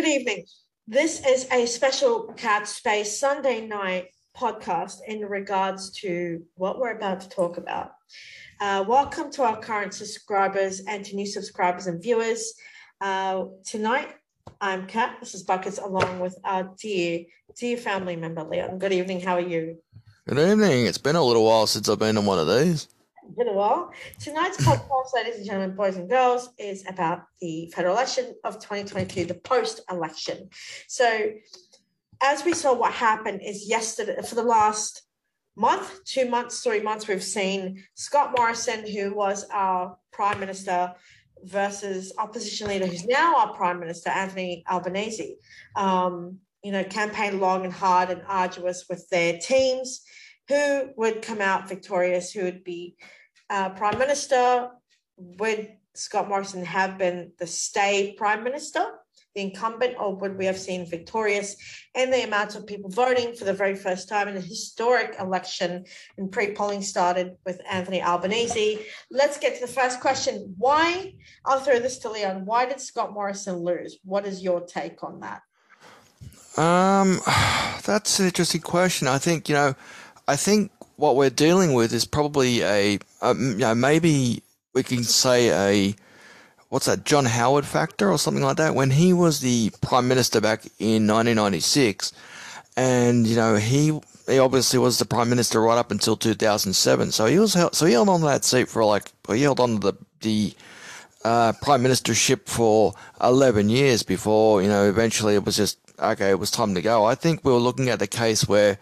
good evening. This is a special Card Space Sunday night podcast in regards to what we're about to talk about. Welcome to our current subscribers and to new subscribers and viewers. Tonight, I'm Kat, this is Buckets, along with our dear family member, Leon. Good evening, how are you? Good evening. It's been a little while since I've been on one of these. Been a while. Tonight's podcast, ladies and gentlemen, boys and girls, is about the federal election of 2022, the post-election. So as we saw what happened is yesterday, for the last month, 2 months, 3 months, we've seen Scott Morrison, who was our Prime Minister, versus opposition leader, who's now our Prime Minister, Anthony Albanese, campaigned long and hard and arduous with their teams, who would come out victorious, who would be Prime Minister. Would Scott Morrison have been the stay Prime Minister, the incumbent, or would we have seen victorious? And the amount of people voting for the very first time in a historic election, and pre-polling started with Anthony Albanese. Let's get to the first question. Why, I'll throw this to Leon, why did Scott Morrison lose? What is your take on that? That's an interesting question. I think what we're dealing with is probably maybe we can say John Howard factor or something like that. When he was the Prime Minister back in 1996, and he obviously was the Prime Minister right up until 2007. So he held on to that seat he held on to the Prime Ministership for 11 years before eventually it was just okay. It was time to go. I think we were looking at the case where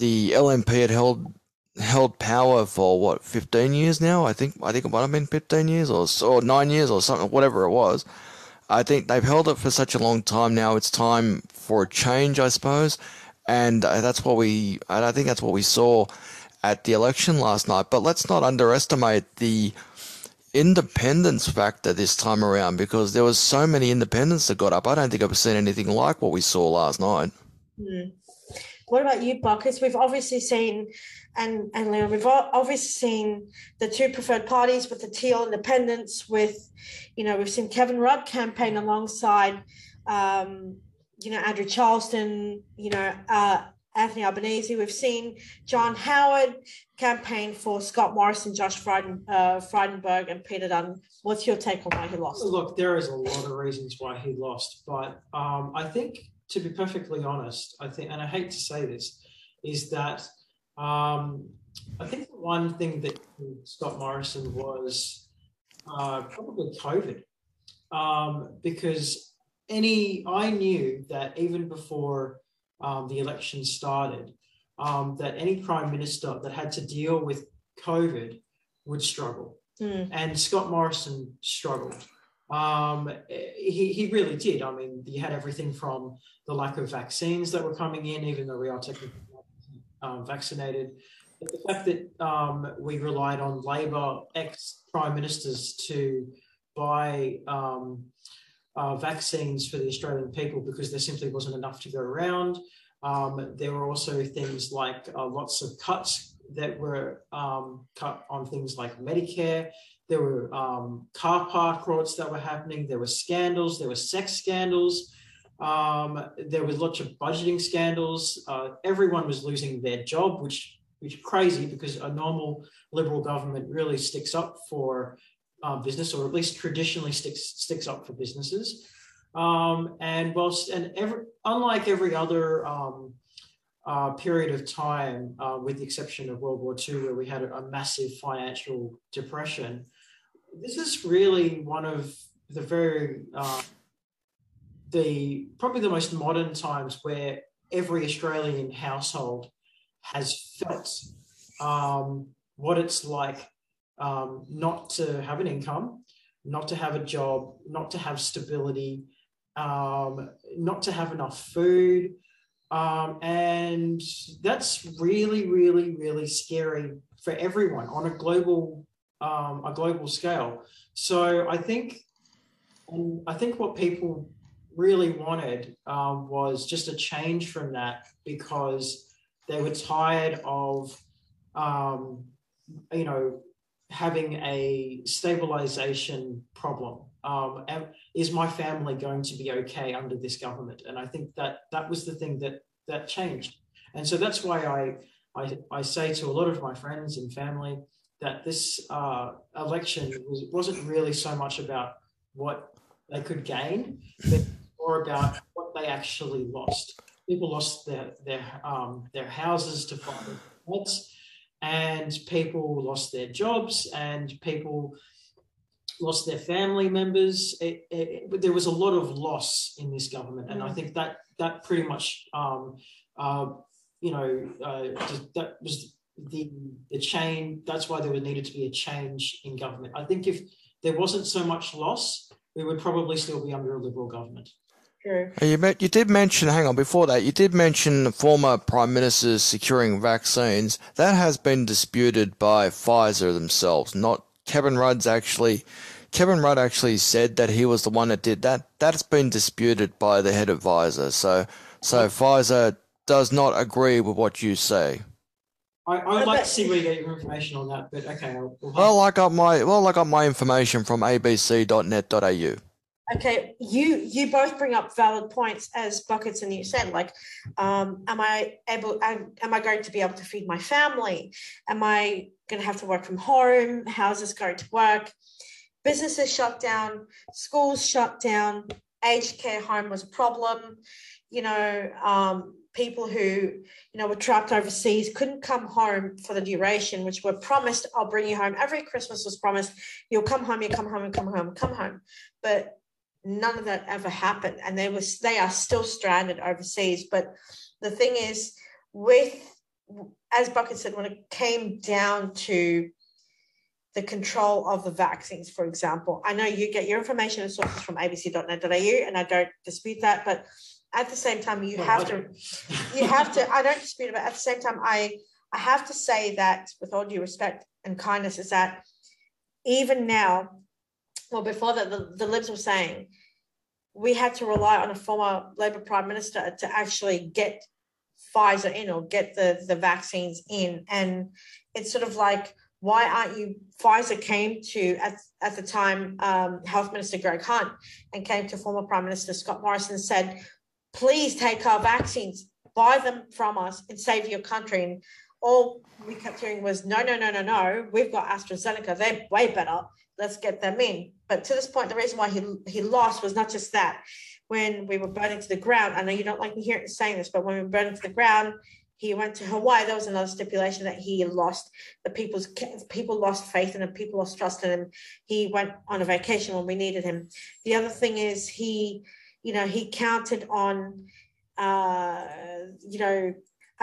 the LNP had held power for what, 15 years now? I think it might have been 15 years or 9 years or something, whatever it was. I think they've held it for such a long time now. It's time for a change, I suppose, and I think that's what we saw at the election last night. But let's not underestimate the independence factor this time around, because there was so many independents that got up. I don't think I've seen anything like what we saw last night. Mm. What about you, Buckets? We've obviously seen, and Leon, we've obviously seen the two preferred parties with the Teal independents, with, we've seen Kevin Rudd campaign alongside, Andrew Charleston, Anthony Albanese. We've seen John Howard campaign for Scott Morrison, Josh Frydenberg and Peter Dutton. What's your take on why he lost? Look, there is a lot of reasons why he lost, but I think, to be perfectly honest, I think, and I hate to say this, is that I think the one thing that Scott Morrison was probably COVID, because I knew that even before the election started, that any Prime Minister that had to deal with COVID would struggle. Mm. And Scott Morrison struggled. He really did. I mean, you had everything from the lack of vaccines that were coming in, even though we are technically vaccinated, but the fact that we relied on Labor ex-Prime Ministers to buy vaccines for the Australian people because there simply wasn't enough to go around. There were also things like lots of cuts that were cut on things like Medicare. There were car park riots that were happening. There were scandals. There were sex scandals. There was lots of budgeting scandals. Everyone was losing their job, which is crazy because a normal Liberal government really sticks up for business, or at least traditionally sticks up for businesses. Unlike every other period of time, with the exception of World War II, where we had a massive financial depression, this is really one of the very, probably the most modern times where every Australian household has felt what it's like not to have an income, not to have a job, not to have stability, not to have enough food. And that's really, really, really scary for everyone on a global scale. So I think what people really wanted was just a change from that, because they were tired of having a stabilisation problem. Is my family going to be okay under this government? And I think that that was the thing that changed. And so that's why I say to a lot of my friends and family that this election wasn't really so much about what they could gain, but more about what they actually lost. People lost their houses to fire floods, and people lost their jobs, and people lost their family members. There was a lot of loss in this government, and I think that that pretty much, that was the change. That's why there needed to be a change in government. I think if there wasn't so much loss, we would probably still be under a Liberal government. Sure. You did mention, hang on, before that, you did mention former prime ministers securing vaccines. That has been disputed by Pfizer themselves, not Kevin Rudd's actually. Kevin Rudd actually said that he was the one that did that. That's been disputed by the head of Pfizer. So Pfizer does not agree with what you say. I'd like to see where you get your information on that, but okay. I got my information from abc.net.au. Okay, you both bring up valid points, as Buckets, and you said, like, am I going to be able to feed my family? Am I going to have to work from home? How's this going to work? Businesses shut down, schools shut down, aged care home was a problem. People who, were trapped overseas couldn't come home for the duration, which were promised, I'll bring you home. Every Christmas was promised, you'll come home, you come home, and come home, come home. But none of that ever happened. And they are still stranded overseas. But the thing is, as Bucket said, when it came down to the control of the vaccines, for example, I know you get your information and sources from abc.net.au, and I don't dispute that, but at the same time, I don't dispute it, but at the same time, I have to say that, with all due respect and kindness, is that even now, well, before that, the Libs were saying we had to rely on a former Labor Prime Minister to actually get Pfizer in, or get the vaccines in. And it's sort of like, why aren't you? Pfizer came to, at the time, Health Minister Greg Hunt, and came to former Prime Minister Scott Morrison and said, please take our vaccines, buy them from us, and save your country. And all we kept hearing was, no, no, no, no, no, we've got AstraZeneca, they're way better, let's get them in. But to this point, the reason why he lost was not just that. When we were burning to the ground, I know you don't like me hearing saying this, but when we were burning to the ground, he went to Hawaii. There was another stipulation that he lost. People lost faith in him, people lost trust in him. He went on a vacation when we needed him. The other thing is he counted on, I don't know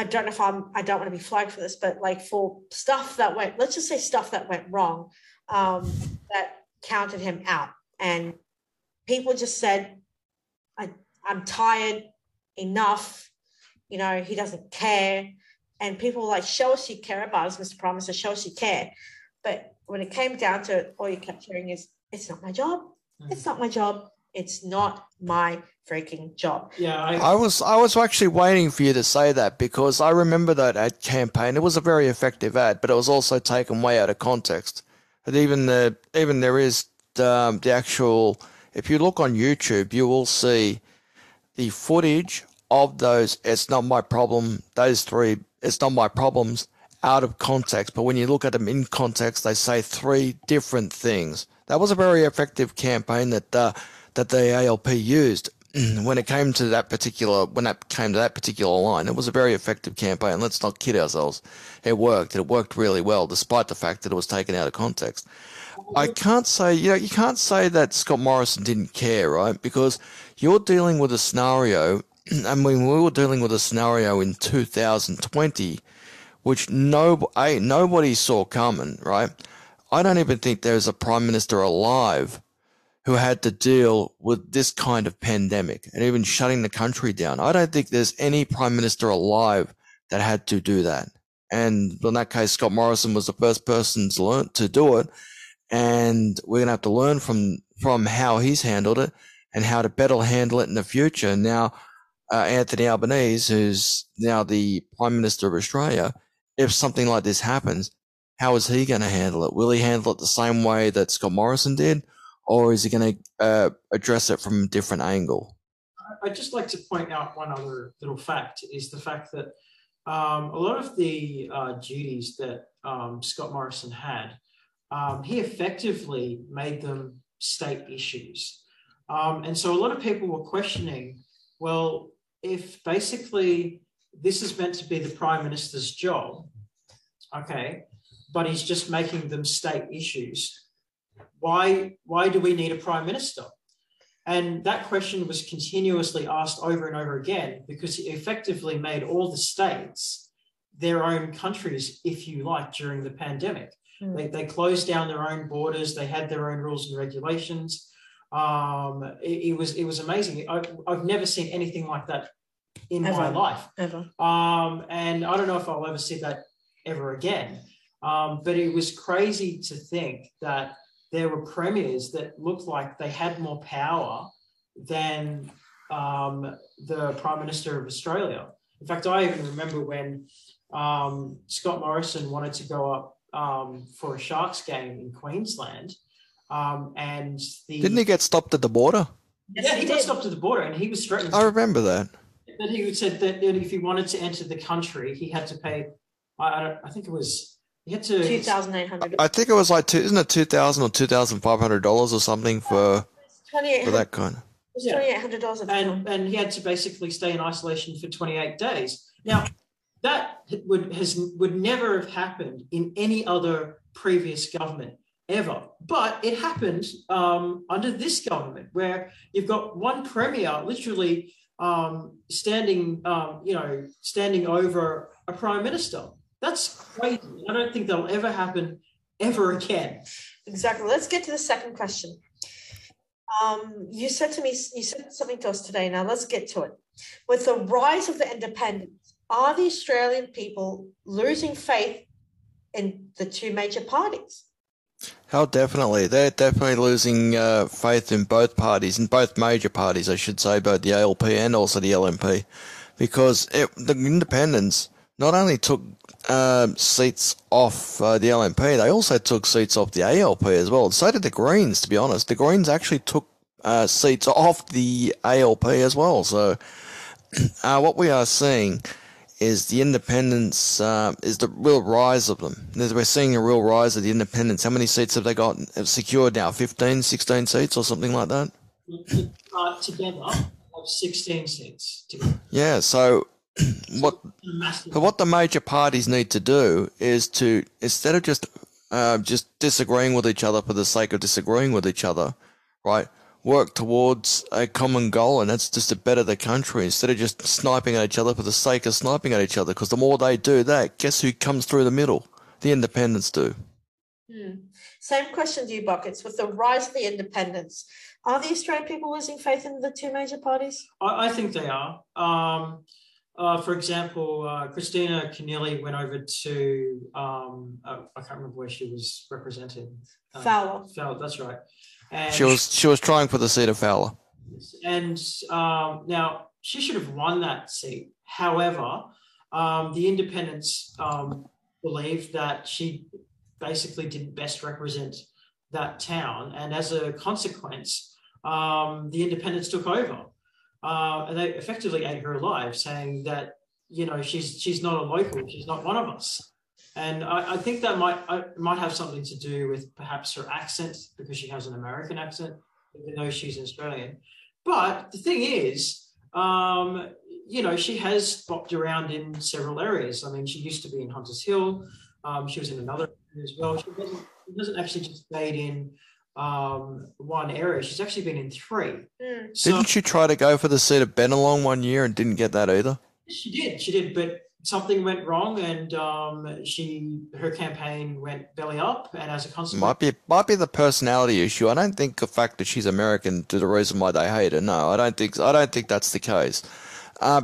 if I don't want to be flagged for this, but like for stuff that went, let's just say stuff that went wrong, that counted him out. And people just said, I'm tired, enough, he doesn't care. And people were like, show us you care about us, Mr. Prime Minister, show us you care. But when it came down to it, all you kept hearing is, it's not my job. It's not my job. It's not my freaking job. Yeah, I was actually waiting for you to say that, because I remember that ad campaign. It was a very effective ad, but it was also taken way out of context. But even there is the actual. If you look on YouTube, you will see the footage of those. It's not my problem. Those three. It's not my problems. Out of context, but when you look at them in context, they say three different things. That was a very effective campaign that the ALP used when it came to that particular line. It was a very effective campaign. Let's not kid ourselves. It worked. It worked really well, despite the fact that it was taken out of context. I can't say, you can't say that Scott Morrison didn't care, right? Because you're dealing with a scenario. I mean, we were dealing with a scenario in 2020, which nobody saw coming, right? I don't even think there's a prime minister alive who had to deal with this kind of pandemic and even shutting the country down. I don't think there's any prime minister alive that had to do that. And in that case, Scott Morrison was the first person to learn to do it. And we're going to have to learn from how he's handled it and how to better handle it in the future. Now, Anthony Albanese, who's now the Prime Minister of Australia, if something like this happens, How is he going to handle it? Will he handle it the same way that Scott Morrison did, or is he going to address it from a different angle? I'd just like to point out one other little fact, is the fact that a lot of the duties that Scott Morrison had, he effectively made them state issues. And so a lot of people were questioning, well, if basically this is meant to be the Prime Minister's job, okay, but he's just making them state issues, why do we need a Prime Minister? And that question was continuously asked over and over again, because he effectively made all the states their own countries, if you like, during the pandemic. Mm. They closed down their own borders. They had their own rules and regulations. It was amazing. I've never seen anything like that in my life. Ever. And I don't know if I'll ever see that ever again. But it was crazy to think that there were premiers that looked like they had more power than the Prime Minister of Australia. In fact, I even remember when Scott Morrison wanted to go up for a Sharks game in Queensland. Didn't he get stopped at the border? Yeah, he got stopped at the border, and he was threatened. I remember that. That he said that if he wanted to enter the country, he had to pay, I think it was... You had to $2,800. I think it was like $2,000 or $2,500 or something for that kind. It was $2,800. And he had to basically stay in isolation for 28 days. Now, that would never have happened in any other previous government ever. But it happened under this government, where you've got one premier literally standing over a prime minister. That's crazy. I don't think that'll ever happen ever again. Exactly. Let's get to the second question. You said something to us today. Now let's get to it. With the rise of the independents, are the Australian people losing faith in the two major parties? How definitely. They're definitely losing faith in both parties, in both major parties, I should say, both the ALP and also the LNP, because the independents not only took seats off the LNP, they also took seats off the ALP as well. And so did the Greens, to be honest. The Greens actually took seats off the ALP as well. So what we are seeing is the independents, is the real rise of them. We're seeing a real rise of the independents. How many seats have they got secured now? 15, 16 seats or something like that? Together, 16 seats. Yeah, so... What the major parties need to do is to, instead of just disagreeing with each other for the sake of disagreeing with each other, right, work towards a common goal, and that's just to better the country, instead of just sniping at each other for the sake of sniping at each other. Because the more they do that, guess who comes through the middle? The independents do. Hmm. Same question to you, Buckets. With the rise of the independents, are the Australian people losing faith in the two major parties? I think they are. For example, Christina Keneally went over to, I can't remember where she was representing. Fowler. Fowler, that's right. And she was trying for the seat of Fowler. And now, she should have won that seat. However, the independents believed that she basically didn't best represent that town. And as a consequence, the independents took over. And they effectively ate her alive, saying that, you know, she's not a local, she's not one of us. And I think that might have something to do with perhaps her accent, because she has an American accent, even though she's an Australian. But the thing is, you know, she has bopped around in several areas. I mean, she used to be in Hunters Hill. She was in another area as well. She doesn't actually just stay in one area. She's actually been in three. Mm. So, didn't she try to go for the seat of Benelong one year and didn't get that either? She did, but something went wrong, and her campaign went belly up, and as a consequence, might be the personality issue. I don't think the fact that she's American to the reason why they hate her. No, I don't think that's the case.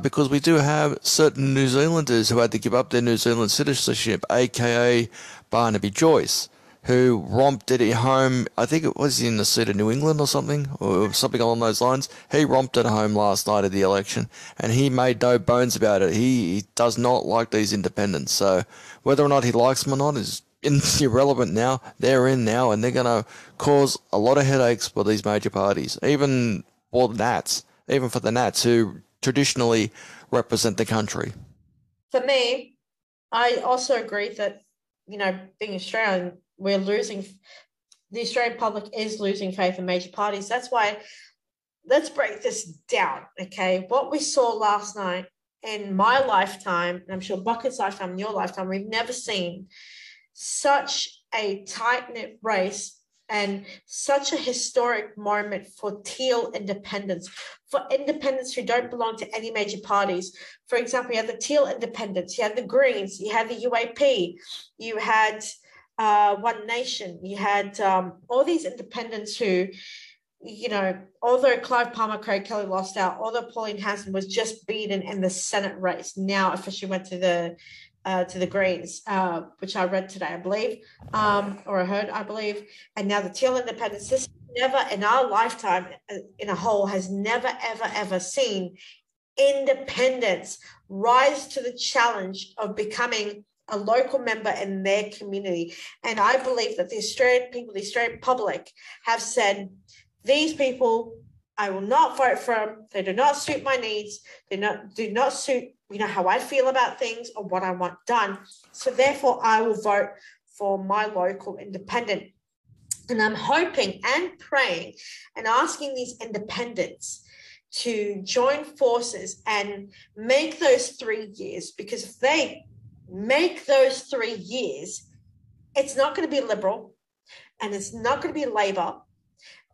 Because we do have certain New Zealanders who had to give up their New Zealand citizenship, aka Barnaby Joyce, who romped it home. I think it was in the seat of New England or something along those lines. He romped it home last night of the election, and he made no bones about it. He does not like these independents. So whether or not he likes them or not is it's irrelevant now. They're in now, and they're going to cause a lot of headaches for these major parties, even for the Nats, even for the Nats who traditionally represent the country. For me, I also agree that, you know, being Australian, we're losing, the Australian public is losing faith in major parties. That's why, let's break this down, okay? What we saw last night in my lifetime, and I'm sure Bucket's lifetime, in your lifetime, we've never seen such a tight-knit race and such a historic moment for teal independence, for independents who don't belong to any major parties. For example, you had the teal independents, you had the Greens, you had the UAP, you had One Nation, you had all these independents who, you know, although Clive Palmer, Craig Kelly lost out, although Pauline Hanson was just beaten in the Senate race, now officially went to the Greens, which I read today, I believe, or I heard, I believe, and now the teal independents. This never in our lifetime in a whole has never, ever, ever seen independents rise to the challenge of becoming a local member in their community. And I believe that the Australian people, the Australian public have said, these people I will not vote for them. They do not suit my needs. They do not suit, you know, how I feel about things or what I want done. So therefore, I will vote for my local independent. And I'm hoping and praying and asking these independents to join forces and make those 3 years, because if they make those 3 years, it's not going to be Liberal and it's not going to be Labor.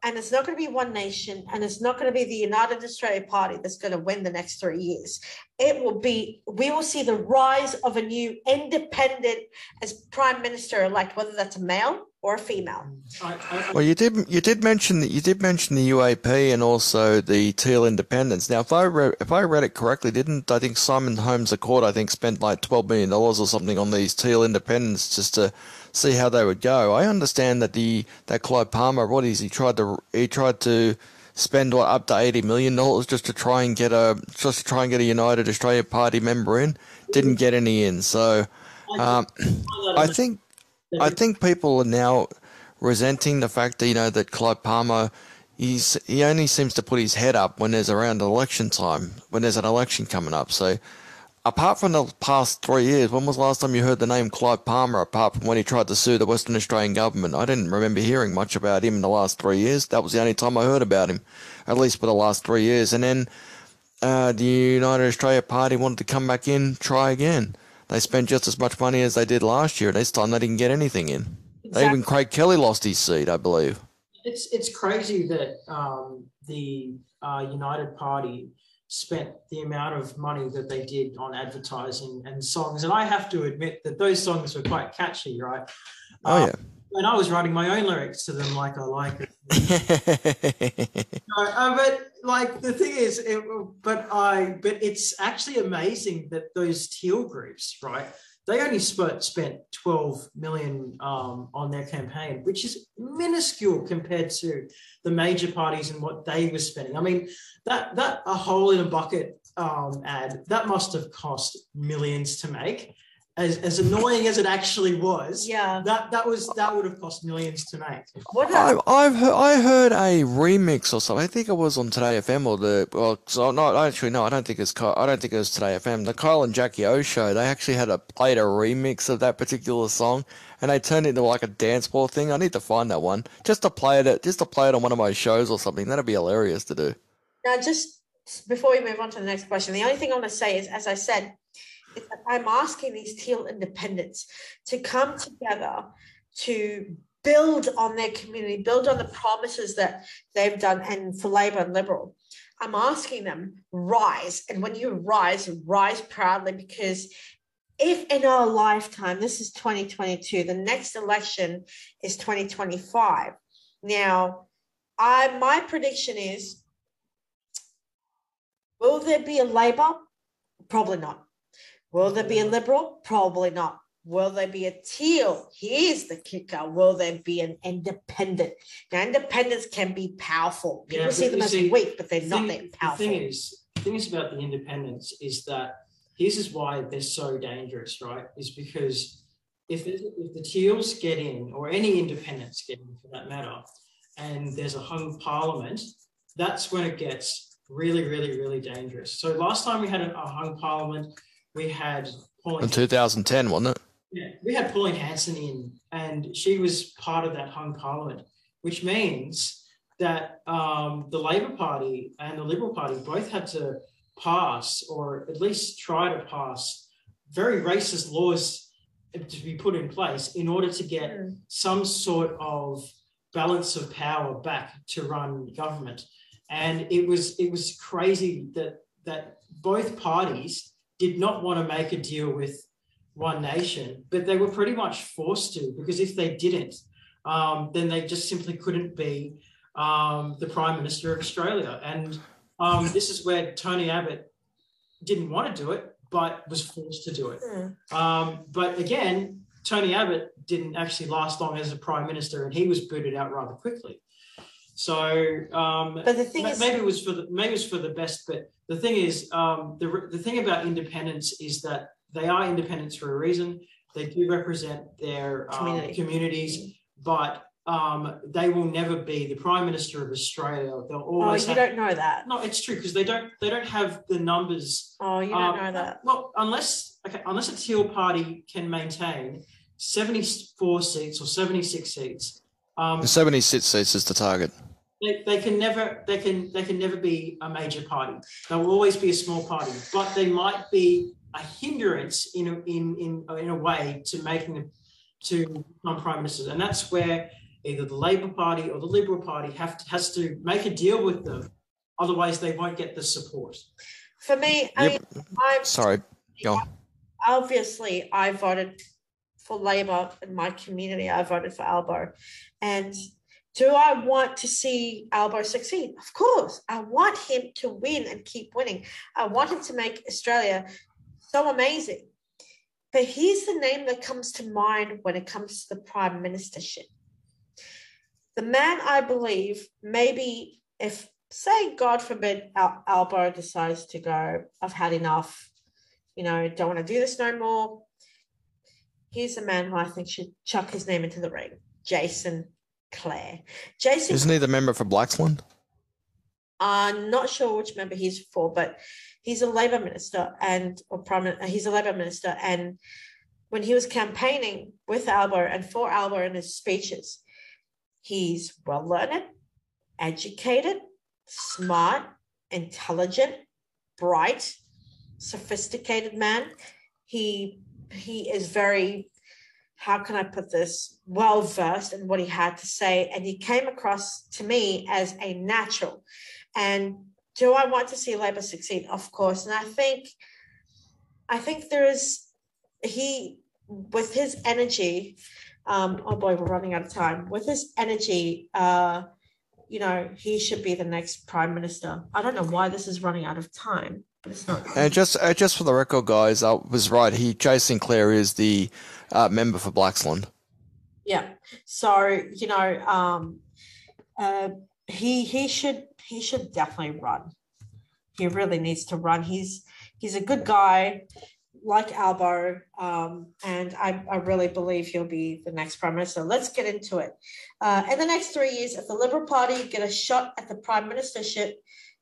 And it's not going to be One Nation, and it's not going to be the United Australia Party that's going to win the next 3 years. It will be, we will see the rise of a new independent as Prime Minister-elect, whether that's a male or a female. Well, you did mention the UAP and also the teal independents. Now, if I read it correctly, didn't I think Simon Holmes a Court spent like $12 million or something on these teal independents just to see how they would go. I understand that that Clive Palmer, he tried to spend up to $80 million just to try and get a United Australia Party member in. Didn't get any in. So I think people are now resenting the fact that, you know, that Clive Palmer, he only seems to put his head up when there's around election time, when there's an election coming up. So apart from the past 3 years, when was the last time you heard the name Clive Palmer, apart from when he tried to sue the Western Australian government? I didn't remember hearing much about him in the last 3 years. That was the only time I heard about him, at least for the last 3 years. And then the United Australia Party wanted to come back in, try again. They spent just as much money as they did last year. This time they didn't get anything in. Exactly. Even Craig Kelly lost his seat, I believe. It's crazy that the United Party spent the amount of money that they did on advertising and songs. And I have to admit that those songs were quite catchy, right? Oh, yeah. And I was writing my own lyrics to them like I like it. But it's actually amazing that those teal groups, right, they only spent $12 million on their campaign, which is minuscule compared to the major parties and what they were spending. I mean, that a hole in a bucket ad, that must have cost millions to make. As annoying as it actually was, yeah, that would have cost millions to make. I heard a remix or something. I think it was on Today FM or I don't think it was Today FM. The Kyle and Jackie O show, they actually played a remix of that particular song, and they turned it into like a dance ball thing. I need to find that one just to play it on one of my shows or something. That'd be hilarious to do. Now, just before we move on to the next question, the only thing I want to say is, as I said, I'm asking these teal independents to come together to build on their community, build on the promises that they've done, and for Labor and Liberal. I'm asking them, rise. And when you rise proudly, because if in our lifetime, this is 2022, the next election is 2025. Now, my prediction is, will there be a Labor? Probably not. Will there be a Liberal? Probably not. Will there be a teal? Here's the kicker. Will there be an independent? Now, independents can be powerful. People see them as weak, but they're not that powerful. The thing is about the independents is that this is why they're so dangerous, right? Is because if the Teals get in, or any independents get in for that matter, and there's a hung parliament, that's when it gets really, really, really dangerous. So last time we had a hung parliament, we had Pauline. In 2010, wasn't it? Yeah, we had Pauline Hanson in, and she was part of that hung parliament, which means that the Labor Party and the Liberal Party both had to pass, or at least try to pass, very racist laws to be put in place in order to get some sort of balance of power back to run government. And it was crazy that both parties did not want to make a deal with One Nation, but they were pretty much forced to, because if they didn't, then they just simply couldn't be the Prime Minister of Australia. And this is where Tony Abbott didn't want to do it, but was forced to do it. But again, Tony Abbott didn't actually last long as a Prime Minister, and he was booted out rather quickly. So, but the thing is, maybe it was for the best. But the thing is, the thing about independents is that they are independents for a reason. They do represent their communities, but they will never be the Prime Minister of Australia. They'll always. Don't know that. No, it's true, because they don't have the numbers. Oh, you don't know that. Well, unless a Teal party can maintain 74 seats or 76 seats. 76 seats is the target. They can never be a major party. They will always be a small party, but they might be a hindrance in a way to making them to become prime ministers. And that's where either the Labor Party or the Liberal Party has to make a deal with them. Otherwise, they won't get the support. For me, obviously, I voted for Labor in my community. I voted for Albo. And do I want to see Albo succeed? Of course. I want him to win and keep winning. I want him to make Australia so amazing. But here's the name that comes to mind when it comes to the prime ministership. The man, I believe, maybe if, say, God forbid, Albo decides to go, I've had enough, don't want to do this no more. Here's the man who I think should chuck his name into the ring, Jason Clare. Isn't he the member for Blaxland? I'm not sure which member he's for, but he's a Labor minister and when he was campaigning with Albo and for Albo in his speeches, he's well learned, educated, smart, intelligent, bright, sophisticated man. He is very, how can I put this, well versed in what he had to say, and he came across to me as a natural. And do I want to see Labor succeed? Of course. And I think there is, he, with his energy, we're running out of time. With his energy, he should be the next prime minister. I don't know why this is running out of time, but it's not. And just for the record, guys, I was right. Jason Clare is the member for Blaxland. Yeah. So, he should definitely run. He really needs to run. He's a good guy, like Albo, and I really believe he'll be the next prime minister. Let's get into it. In the next 3 years, if the Liberal Party get a shot at the prime ministership,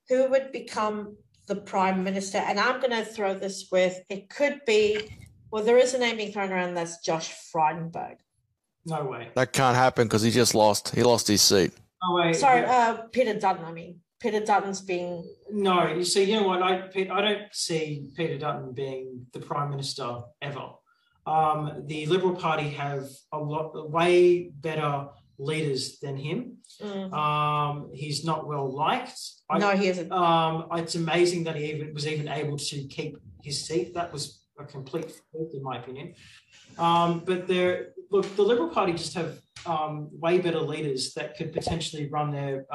who would become the prime minister? And I'm going to throw this with, it could be, well, there is a name being thrown around, that's Josh Frydenberg. No way. That can't happen because he just lost. He lost his seat. Oh, wait. Sorry, Peter Dutton. I mean, Peter Dutton's being. No, you see, you know what? I don't see Peter Dutton being the prime minister ever. The Liberal Party have way better leaders than him. Mm. He's not well liked. He isn't. It's amazing that he was able to keep his seat. That was a complete fault, in my opinion. But the Liberal Party just have way better leaders that could potentially run their,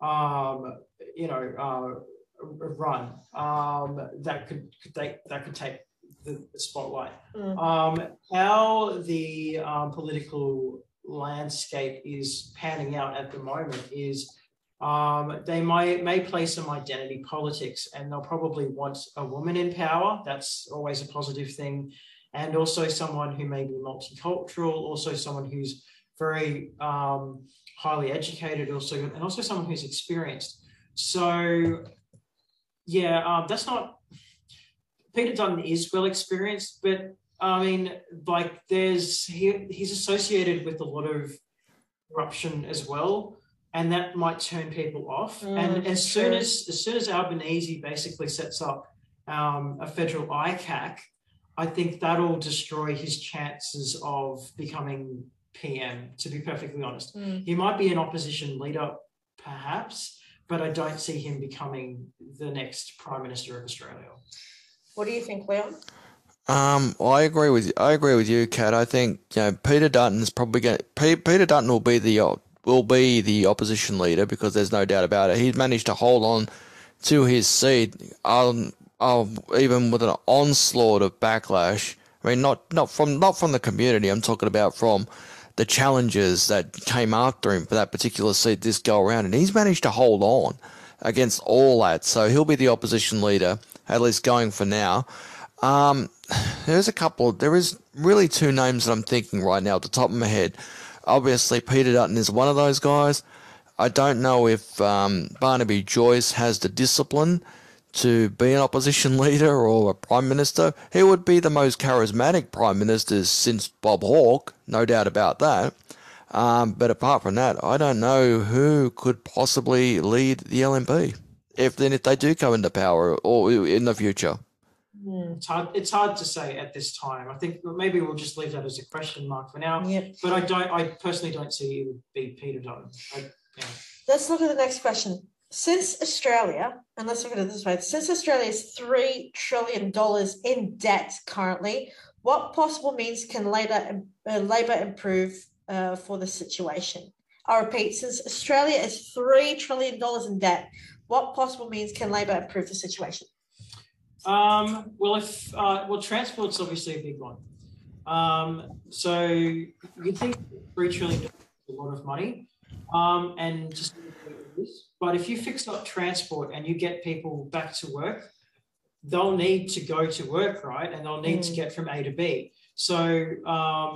run that could take the spotlight. Mm. How the political landscape is panning out at the moment is they may play some identity politics, and they'll probably want a woman in power. That's always a positive thing. and also someone who may be multicultural, also someone who's very highly educated, also, and also someone who's experienced. So, yeah, that's not, Peter Dutton is well experienced, but I mean, like he's associated with a lot of corruption as well, and that might turn people off. And as soon as Albanese basically sets up a federal ICAC, I think that'll destroy his chances of becoming PM, to be perfectly honest. He might be an opposition leader, perhaps, but I don't see him becoming the next Prime Minister of Australia. What do you think, Leon? I agree with you, Kat. I think, you know, Peter Dutton will be the opposition leader, because there's no doubt about it. He's managed to hold on to his seat even with an onslaught of backlash. I mean, not from the community. I'm talking about from the challengers that came after him for that particular seat this go around, and he's managed to hold on against all that. So he'll be the opposition leader, at least going for now. There is really two names that I'm thinking right now at the top of my head. Obviously, Peter Dutton is one of those guys. I don't know if Barnaby Joyce has the discipline to be an opposition leader or a prime minister. He would be the most charismatic prime minister since Bob Hawke, no doubt about that. But apart from that, I don't know who could possibly lead the LNP if they do come into power or in the future. It's hard to say at this time. I think maybe we'll just leave that as a question mark for now. Yep. But I personally don't see it would be Peter Dutton. Yeah. Let's look at the next question. Since Australia is $3 trillion in debt currently, what possible means can Labor improve for the situation? I repeat, since Australia is $3 trillion in debt, what possible means can Labor improve the situation? Transport's obviously a big one. So you think $3 trillion is a lot of money, but if you fix up transport and you get people back to work, they'll need to go to work, right? And they'll need to get from A to B. So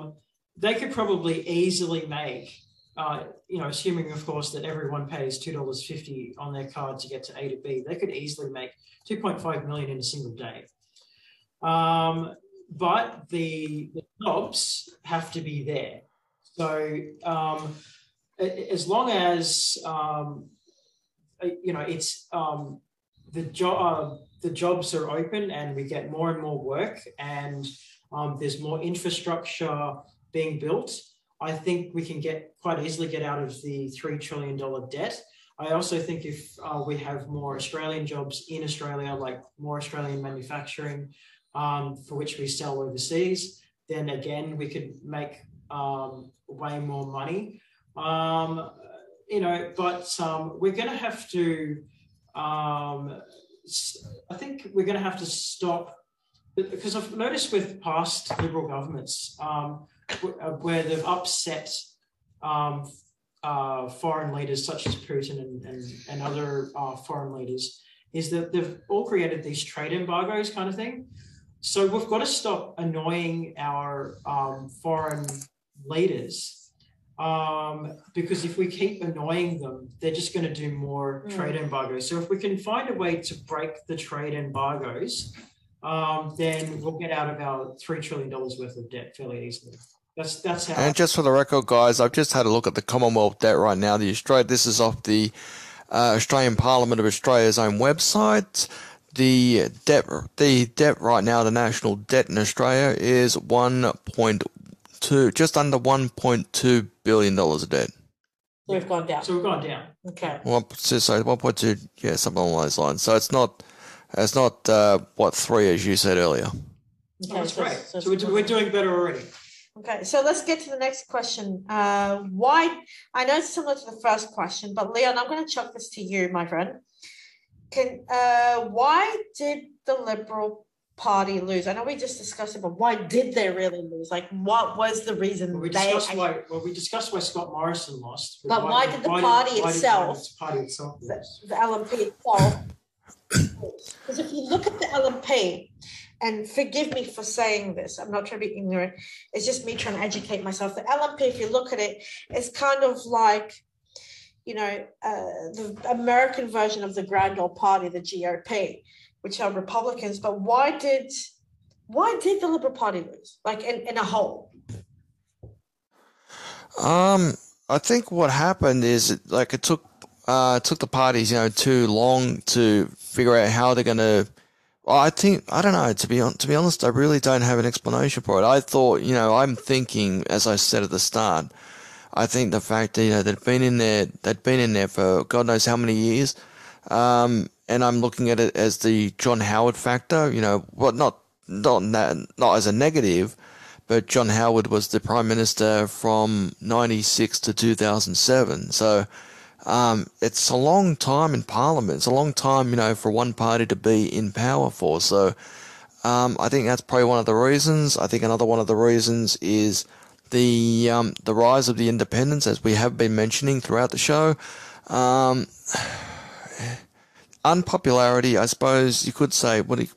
they could probably easily make, assuming, of course, that everyone pays $2.50 on their card to get to A to B, they could easily make $2.5 million in a single day. But the jobs have to be there. So as long as, the jobs are open and we get more and more work and there's more infrastructure being built, I think we can quite easily get out of the $3 trillion debt. I also think if we have more Australian jobs in Australia, like more Australian manufacturing for which we sell overseas, then again, we could make way more money. We're going to have to, I think we're going to have to stop, because I've noticed with past Liberal governments where they've upset foreign leaders such as Putin and other foreign leaders, is that they've all created these trade embargoes kind of thing. So we've got to stop annoying our foreign leaders because if we keep annoying them, they're just going to do more trade embargoes. So if we can find a way to break the trade embargoes, then we'll get out of our $3 trillion worth of debt fairly easily. That's how. And just for the record, guys, I've just had a look at the Commonwealth debt right now. This is off the Australian Parliament of Australia's own website. The debt right now, the national debt in Australia is just under $1.2 billion of debt. So we've gone down. Okay. So 1.2, yeah, something along those lines. So it's not three, as you said earlier. Okay, that's great. So we're doing better already. Okay, so let's get to the next question. Why? I know it's similar to the first question, but Leon, I'm going to chuck this to you, my friend. Why did the Liberal Party lose? I know we just discussed it, but why did they really lose? Like, what was the reason? We discussed why Scott Morrison lost. But why did the party itself, the LNP itself? Because if you look at the LNP, and forgive me for saying this, I'm not trying to be ignorant, it's just me trying to educate myself. The LNP, if you look at it, it's kind of like, you know, the American version of the grand old party, the GOP, which are Republicans. But why did the Liberal Party lose, like in a whole? I think what happened is, like, it took the parties, you know, too long to figure out how they're going to. I think, I don't know, to be honest, I really don't have an explanation for it. I thought, you know, I'm thinking, as I said at the start, I think the fact that, you know, they'd been in there for God knows how many years, and I'm looking at it as the John Howard factor, you know, well, not as a negative, but John Howard was the Prime Minister from 96 to 2007, so it's a long time in Parliament. It's a long time, you know, for one party to be in power for. So I think that's probably one of the reasons. I think another one of the reasons is the rise of the independents, as we have been mentioning throughout the show. Unpopularity, I suppose you could say. The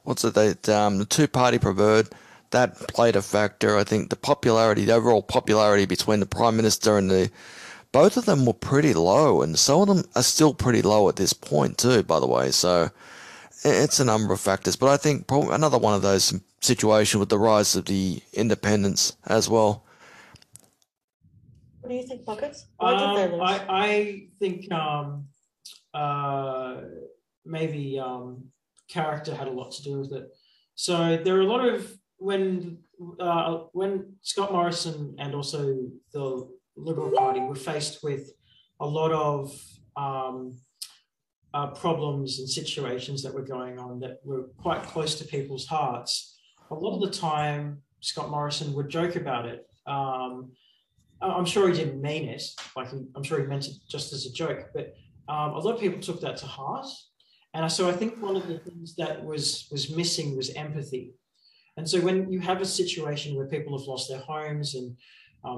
two-party pervert, that played a factor. I think the overall popularity between the Prime Minister and both of them were pretty low, and some of them are still pretty low at this point too, by the way. So it's a number of factors, but I think probably another one of those situations with the rise of the independents as well. What do you think, Buckets? I think maybe character had a lot to do with it. So there are a lot of, when Scott Morrison and also the Liberal Party were faced with a lot of problems and situations that were going on that were quite close to people's hearts. A lot of the time, Scott Morrison would joke about it. I'm sure he didn't mean it. Like, I'm sure he meant it just as a joke, but a lot of people took that to heart. And so I think one of the things that was missing was empathy. And so when you have a situation where people have lost their homes and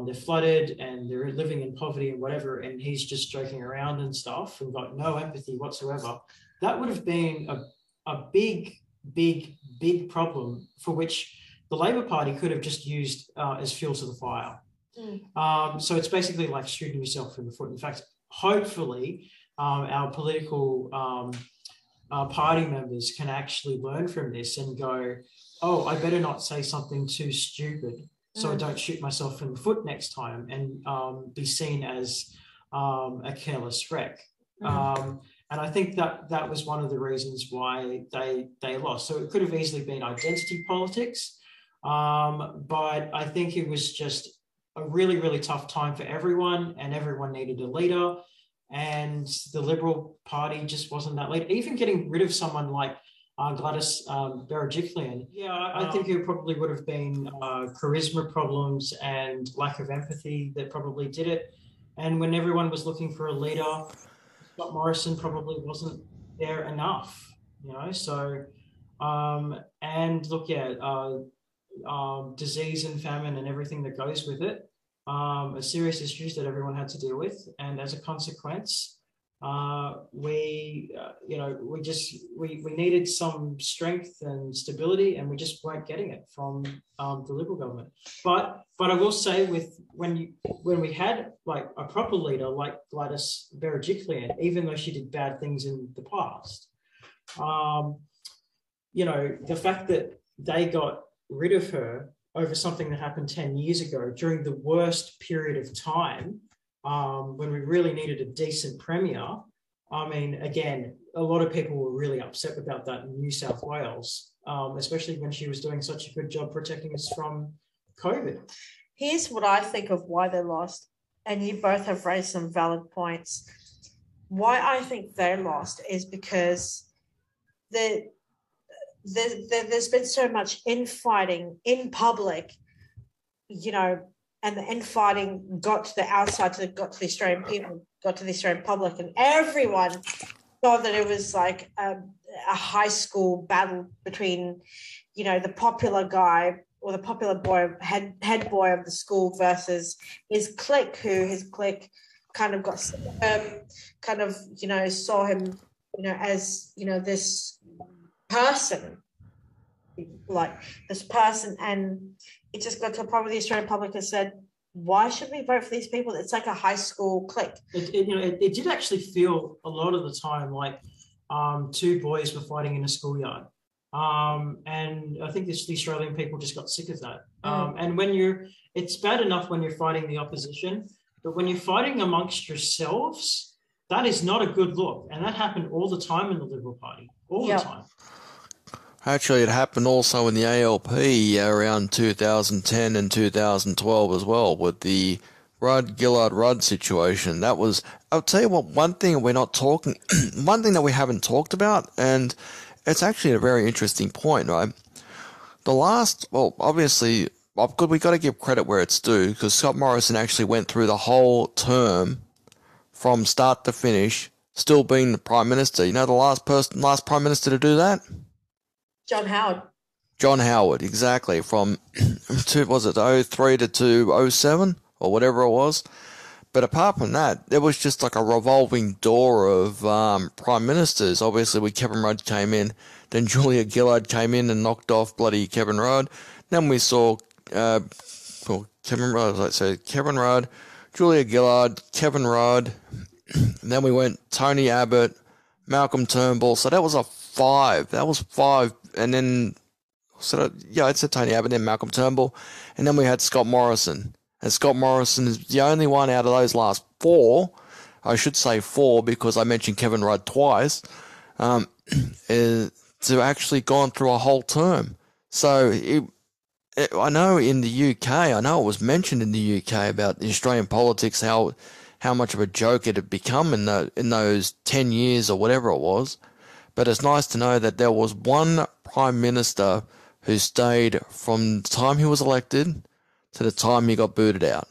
they're flooded and they're living in poverty and whatever, and he's just joking around and stuff and got no empathy whatsoever, that would have been a big, big, big problem for which the Labor Party could have just used as fuel to the fire. Mm. So it's basically like shooting yourself in the foot. In fact, hopefully our political party members can actually learn from this and go, oh, I better not say something too stupid, so I don't shoot myself in the foot next time and be seen as a careless wreck. And I think that was one of the reasons why they lost. So it could have easily been identity politics, but I think it was just a really, really tough time for everyone, and everyone needed a leader, and the Liberal Party just wasn't that leader. Even getting rid of someone like Gladys Berejiklian. Yeah, I think it probably would have been charisma problems and lack of empathy that probably did it. And when everyone was looking for a leader, Scott Morrison probably wasn't there enough, you know. So, and look, disease and famine and everything that goes with it are serious issues that everyone had to deal with. And as a consequence, we needed some strength and stability, and we just weren't getting it from the Liberal government. But I will say, when we had like a proper leader like Gladys Berejiklian, even though she did bad things in the past, you know, the fact that they got rid of her over something that happened 10 years ago during the worst period of time, when we really needed a decent premier. I mean, again, a lot of people were really upset about that in New South Wales, especially when she was doing such a good job protecting us from COVID. Here's what I think of why they lost, and you both have raised some valid points. Why I think they lost is because there's been so much infighting in public, you know, and the infighting got to the Australian people, got to the Australian public, and everyone thought that it was like a high school battle between, you know, the popular guy or the popular boy, head boy of the school versus his clique, who his clique kind of got, kind of, you know, saw him, you know, as, you know, this person like this person, and it just got to a point where the Australian public has said, why should we vote for these people? It's like a high school clique. It did actually feel a lot of the time like two boys were fighting in a schoolyard. And I think the Australian people just got sick of that. And when it's bad enough when you're fighting the opposition, but when you're fighting amongst yourselves, that is not a good look. And that happened all the time in the Liberal Party, the time. Actually, it happened also in the ALP around 2010 and 2012 as well, with the Rudd-Gillard-Rudd situation. That was, I'll tell you what, one thing that we haven't talked about, and it's actually a very interesting point, right? Obviously, we've got to give credit where it's due, because Scott Morrison actually went through the whole term from start to finish, still being the Prime Minister. You know the last Prime Minister to do that? John Howard. John Howard, exactly. From, 03 to 07 or whatever it was. But apart from that, there was just like a revolving door of Prime Ministers. Obviously, when Kevin Rudd came in, then Julia Gillard came in and knocked off bloody Kevin Rudd. Then we saw Kevin Rudd, Julia Gillard, Kevin Rudd. Then we went Tony Abbott, Malcolm Turnbull. So that was five. That was five. And then, Tony Abbott, then Malcolm Turnbull. And then we had Scott Morrison. And Scott Morrison is the only one out of those last four, I should say four because I mentioned Kevin Rudd twice, to actually gone through a whole term. So I know in the UK, it was mentioned in the UK about the Australian politics, how much of a joke it had become in those 10 years or whatever it was. But it's nice to know that there was one Prime Minister who stayed from the time he was elected to the time he got booted out.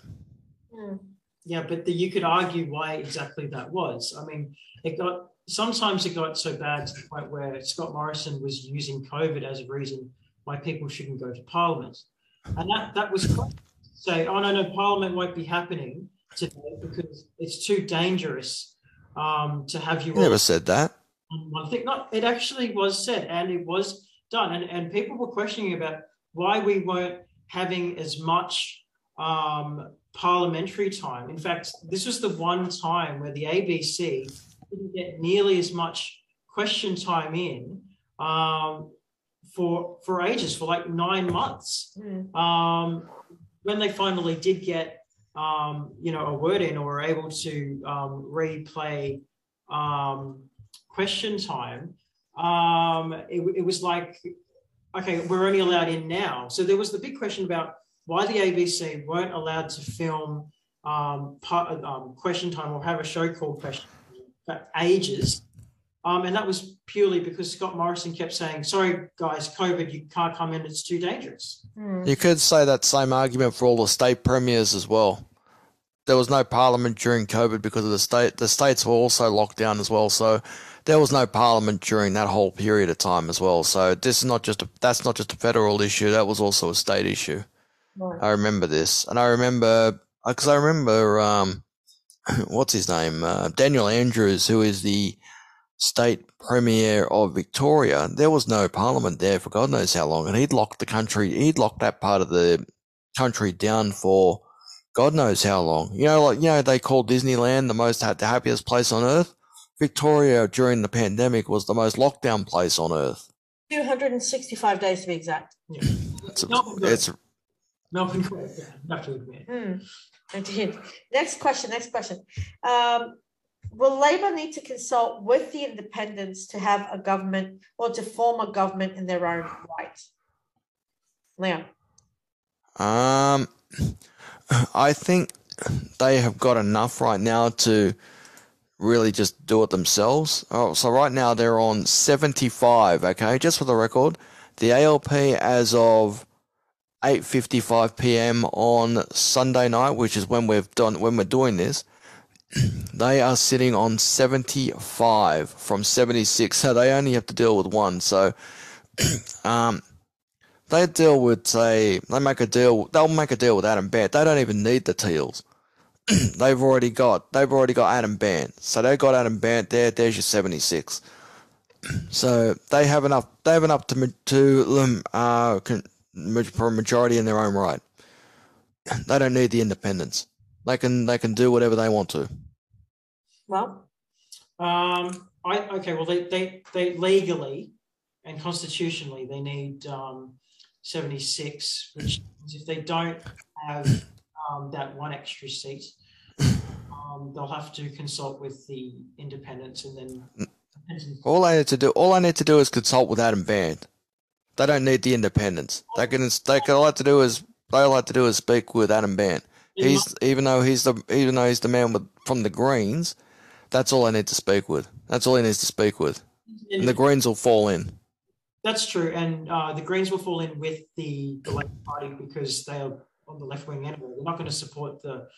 Yeah, but you could argue why exactly that was. I mean, it got so bad to the point where Scott Morrison was using COVID as a reason why people shouldn't go to Parliament. And that was crazy. Say, oh, no, Parliament won't be happening today because it's too dangerous to have you... Never said that. I think not. It actually was said and it was done. And people were questioning about why we weren't having as much parliamentary time. In fact, this was the one time where the ABC didn't get nearly as much question time in for ages, for like 9 months. When they finally did get, a word in or were able to replay question time, it was like, okay, we're only allowed in now. So there was the big question about why the ABC weren't allowed to film question time or have a show called Question Time for ages. And that was purely because Scott Morrison kept saying, sorry, guys, COVID, you can't come in, it's too dangerous. You could say that same argument for all the state premiers as well. There was no parliament during COVID because of the state. The states were also locked down as well. So there was no parliament during that whole period of time as well. So this is that's not just a federal issue. That was also a state issue. Right. I remember this. And what's his name? Daniel Andrews, who is the state premier of Victoria. There was no parliament there for God knows how long. And he'd locked that part of the country down for God knows how long. They call Disneyland the happiest place on earth. Victoria during the pandemic was the most lockdown place on earth. 265 days to be exact. Yeah. Melbourne got it down, not to admit. I did. Next question. Will Labor need to consult with the independents to have a government or to form a government in their own right? Leon. I think they have got enough right now to really just do it themselves. Oh, so right now they're on 75, okay? Just for the record, the ALP as of 8:55 p.m. on Sunday night, which is when we're doing this, they are sitting on 75 from 76. So they only have to deal with one. So they'll make a deal with Adam Bandt. They don't even need the Teals. They've already got Adam Bandt. So they've got Adam Bandt there. There's your 76. So they have enough. They have enough for a majority in their own right. They don't need the independents. They can do whatever they want to. Well, okay. Well, they legally and constitutionally they need 76, which means if they don't have that one extra seat, they'll have to consult with the independents, and then. All I need to do is consult with Adam Bandt. They don't need the independents. All they have to do is speak with Adam Bandt. Even though he's the man from the Greens, that's all I need to speak with. That's all he needs to speak with. And the Greens will fall in. That's true, and the Greens will fall in with the Labour Party because they are on the left wing anyway. They're not going to support the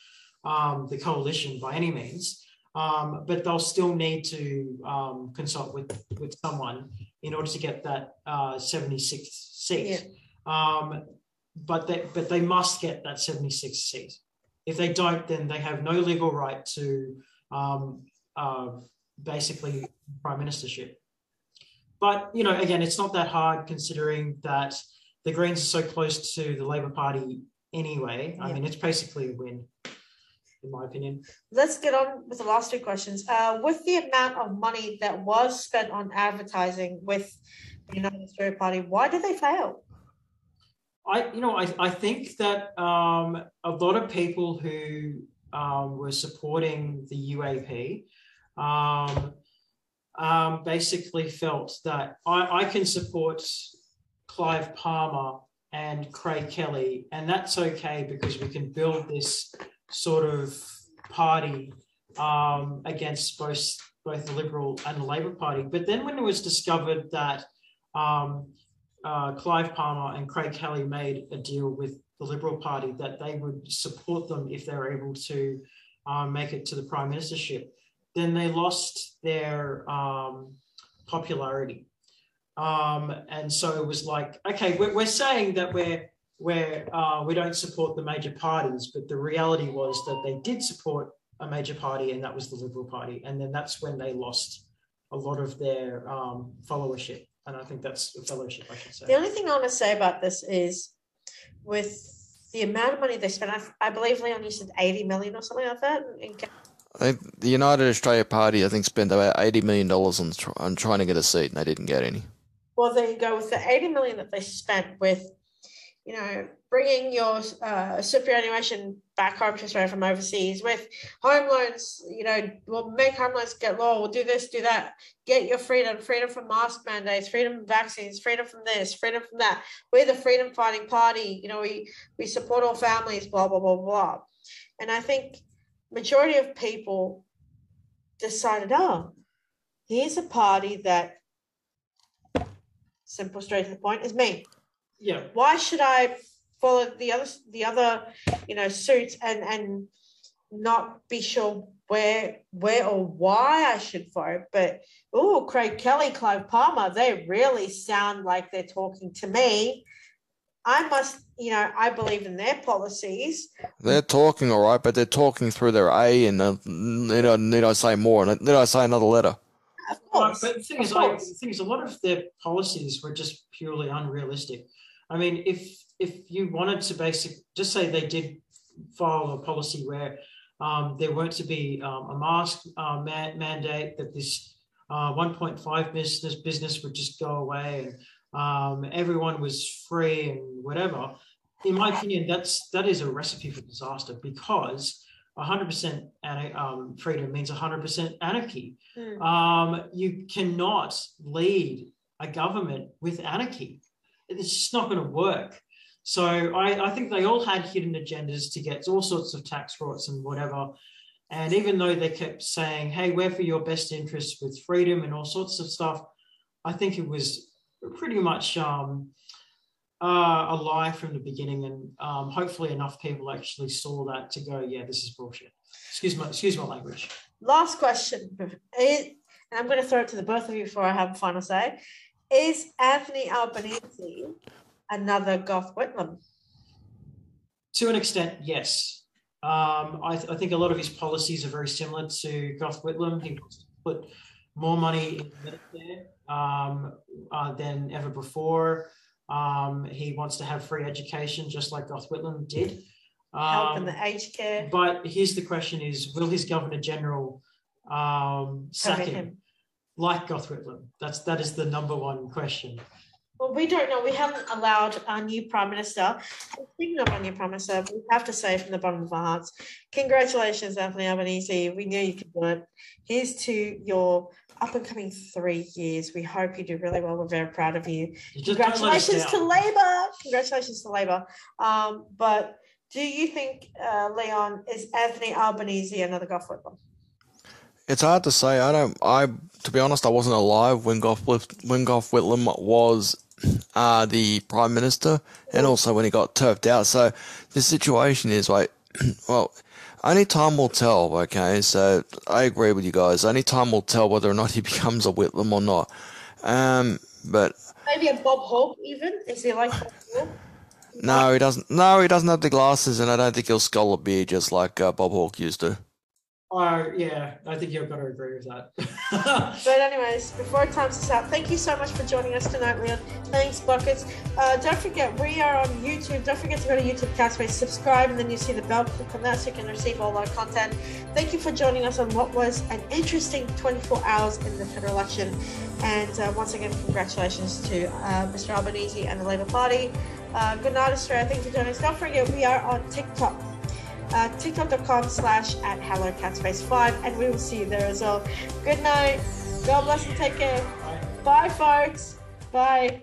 coalition by any means. But they'll still need to consult with someone in order to get that 76th seat. Yeah. But they must get that 76th seat. If they don't, then they have no legal right to basically prime ministership. But, you know, again, it's not that hard considering that the Greens are so close to the Labor Party anyway. I mean, it's basically a win, in my opinion. Let's get on with the last two questions. With the amount of money that was spent on advertising with the United Spirit Party, why did they fail? I think that a lot of people who were supporting the UAP basically felt that I can support Clive Palmer and Craig Kelly, and that's okay because we can build this sort of party against both the Liberal and the Labor Party. But then when it was discovered that Clive Palmer and Craig Kelly made a deal with the Liberal Party that they would support them if they were able to make it to the Prime Ministership, then they lost their popularity. And so it was like, okay, we're saying that where we don't support the major parties, but the reality was that they did support a major party, and that was the Liberal Party. And then that's when they lost a lot of their followership. And I think that's fellowship, I should say. The only thing I want to say about this is with the amount of money they spent, I believe Leon, you said 80 million or something like that. I think the United Australia Party, I think, spent about $80 million on trying to get a seat, and they didn't get any. Well, there you go. With the 80 million that they spent with, you know, bringing your superannuation back home to Australia from overseas, with home loans, you know, we'll make home loans get law, we'll do this, do that, get your freedom, freedom from mask mandates, freedom from vaccines, freedom from this, freedom from that. We're the freedom fighting party, you know, we support all families, blah, blah, blah, blah. And I think majority of people decided, oh, here's a party that, simple, straight to the point, is me. Yeah. Why should I follow the other, you know, suits and not be sure where or why I should vote? But oh, Craig Kelly, Clive Palmer, they really sound like they're talking to me. I must, you know, I believe in their policies. They're talking all right, but they're talking through their A, and need I say more? Need I say another letter? Of course. But the thing is, a lot of their policies were just purely unrealistic. I mean, if you wanted to just say they did file a policy where there weren't to be a mask mandate, that this 1.5 business would just go away, and everyone was free and whatever. In my opinion, that is a recipe for disaster, because 100% freedom means 100% anarchy. Mm. You cannot lead a government with anarchy. It's just not going to work. So I think they all had hidden agendas to get all sorts of tax rights and whatever. And even though they kept saying, hey, we're for your best interests with freedom and all sorts of stuff, I think it was pretty much a lie from the beginning. And hopefully enough people actually saw that to go, yeah, this is bullshit. Excuse my language. Last question. And I'm going to throw it to the both of you before I have a final say. Is Anthony Albanese another Gough Whitlam? To an extent, yes. I think a lot of his policies are very similar to Gough Whitlam. He wants to put more money in Medicare. than ever before. He wants to have free education, just like Gough Whitlam did. Help in the aged care. But here's the question is, will his Governor General sack him like Gough Whitlam? That is the number one question. Well, we don't know. We haven't allowed our new Prime Minister. Speaking of our new Prime Minister, we have to say from the bottom of our hearts, congratulations, Anthony Albanese. We knew you could do it. Here's to your up-and-coming 3 years. We hope you do really well. We're very proud of you. Congratulations to Labor. Congratulations to Labor. But do you think, Leon, is Anthony Albanese another Gough Whitlam? It's hard to say. To be honest, I wasn't alive when Gough Whitlam was the Prime Minister, and also when he got turfed out. So the situation is like, well, only time will tell. Okay, so I agree with you guys. Only time will tell whether or not he becomes a Whitlam or not. But maybe a Bob Hawke even. Is he like Bob Hawke? No, he doesn't. No, he doesn't have the glasses, and I don't think he'll scull a beer just like Bob Hawke used to. Oh, yeah, I think you've got to agree with that. But anyways, before time is up, thank you so much for joining us tonight, Leon. Thanks, Buckets. Don't forget, we are on YouTube. Don't forget to go to YouTube Castaway, subscribe, and then you see the bell. Click on that so you can receive all our content. Thank you for joining us on what was an interesting 24 hours in the federal election. And once again, congratulations to Mr. Albanese and the Labour Party. Good night, Australia. Thank you for joining us. Don't forget, we are on TikTok. TikTok.com/@HelloCatspace5, and we will see you there as well. Good night. God bless and take care. Bye, folks. Bye.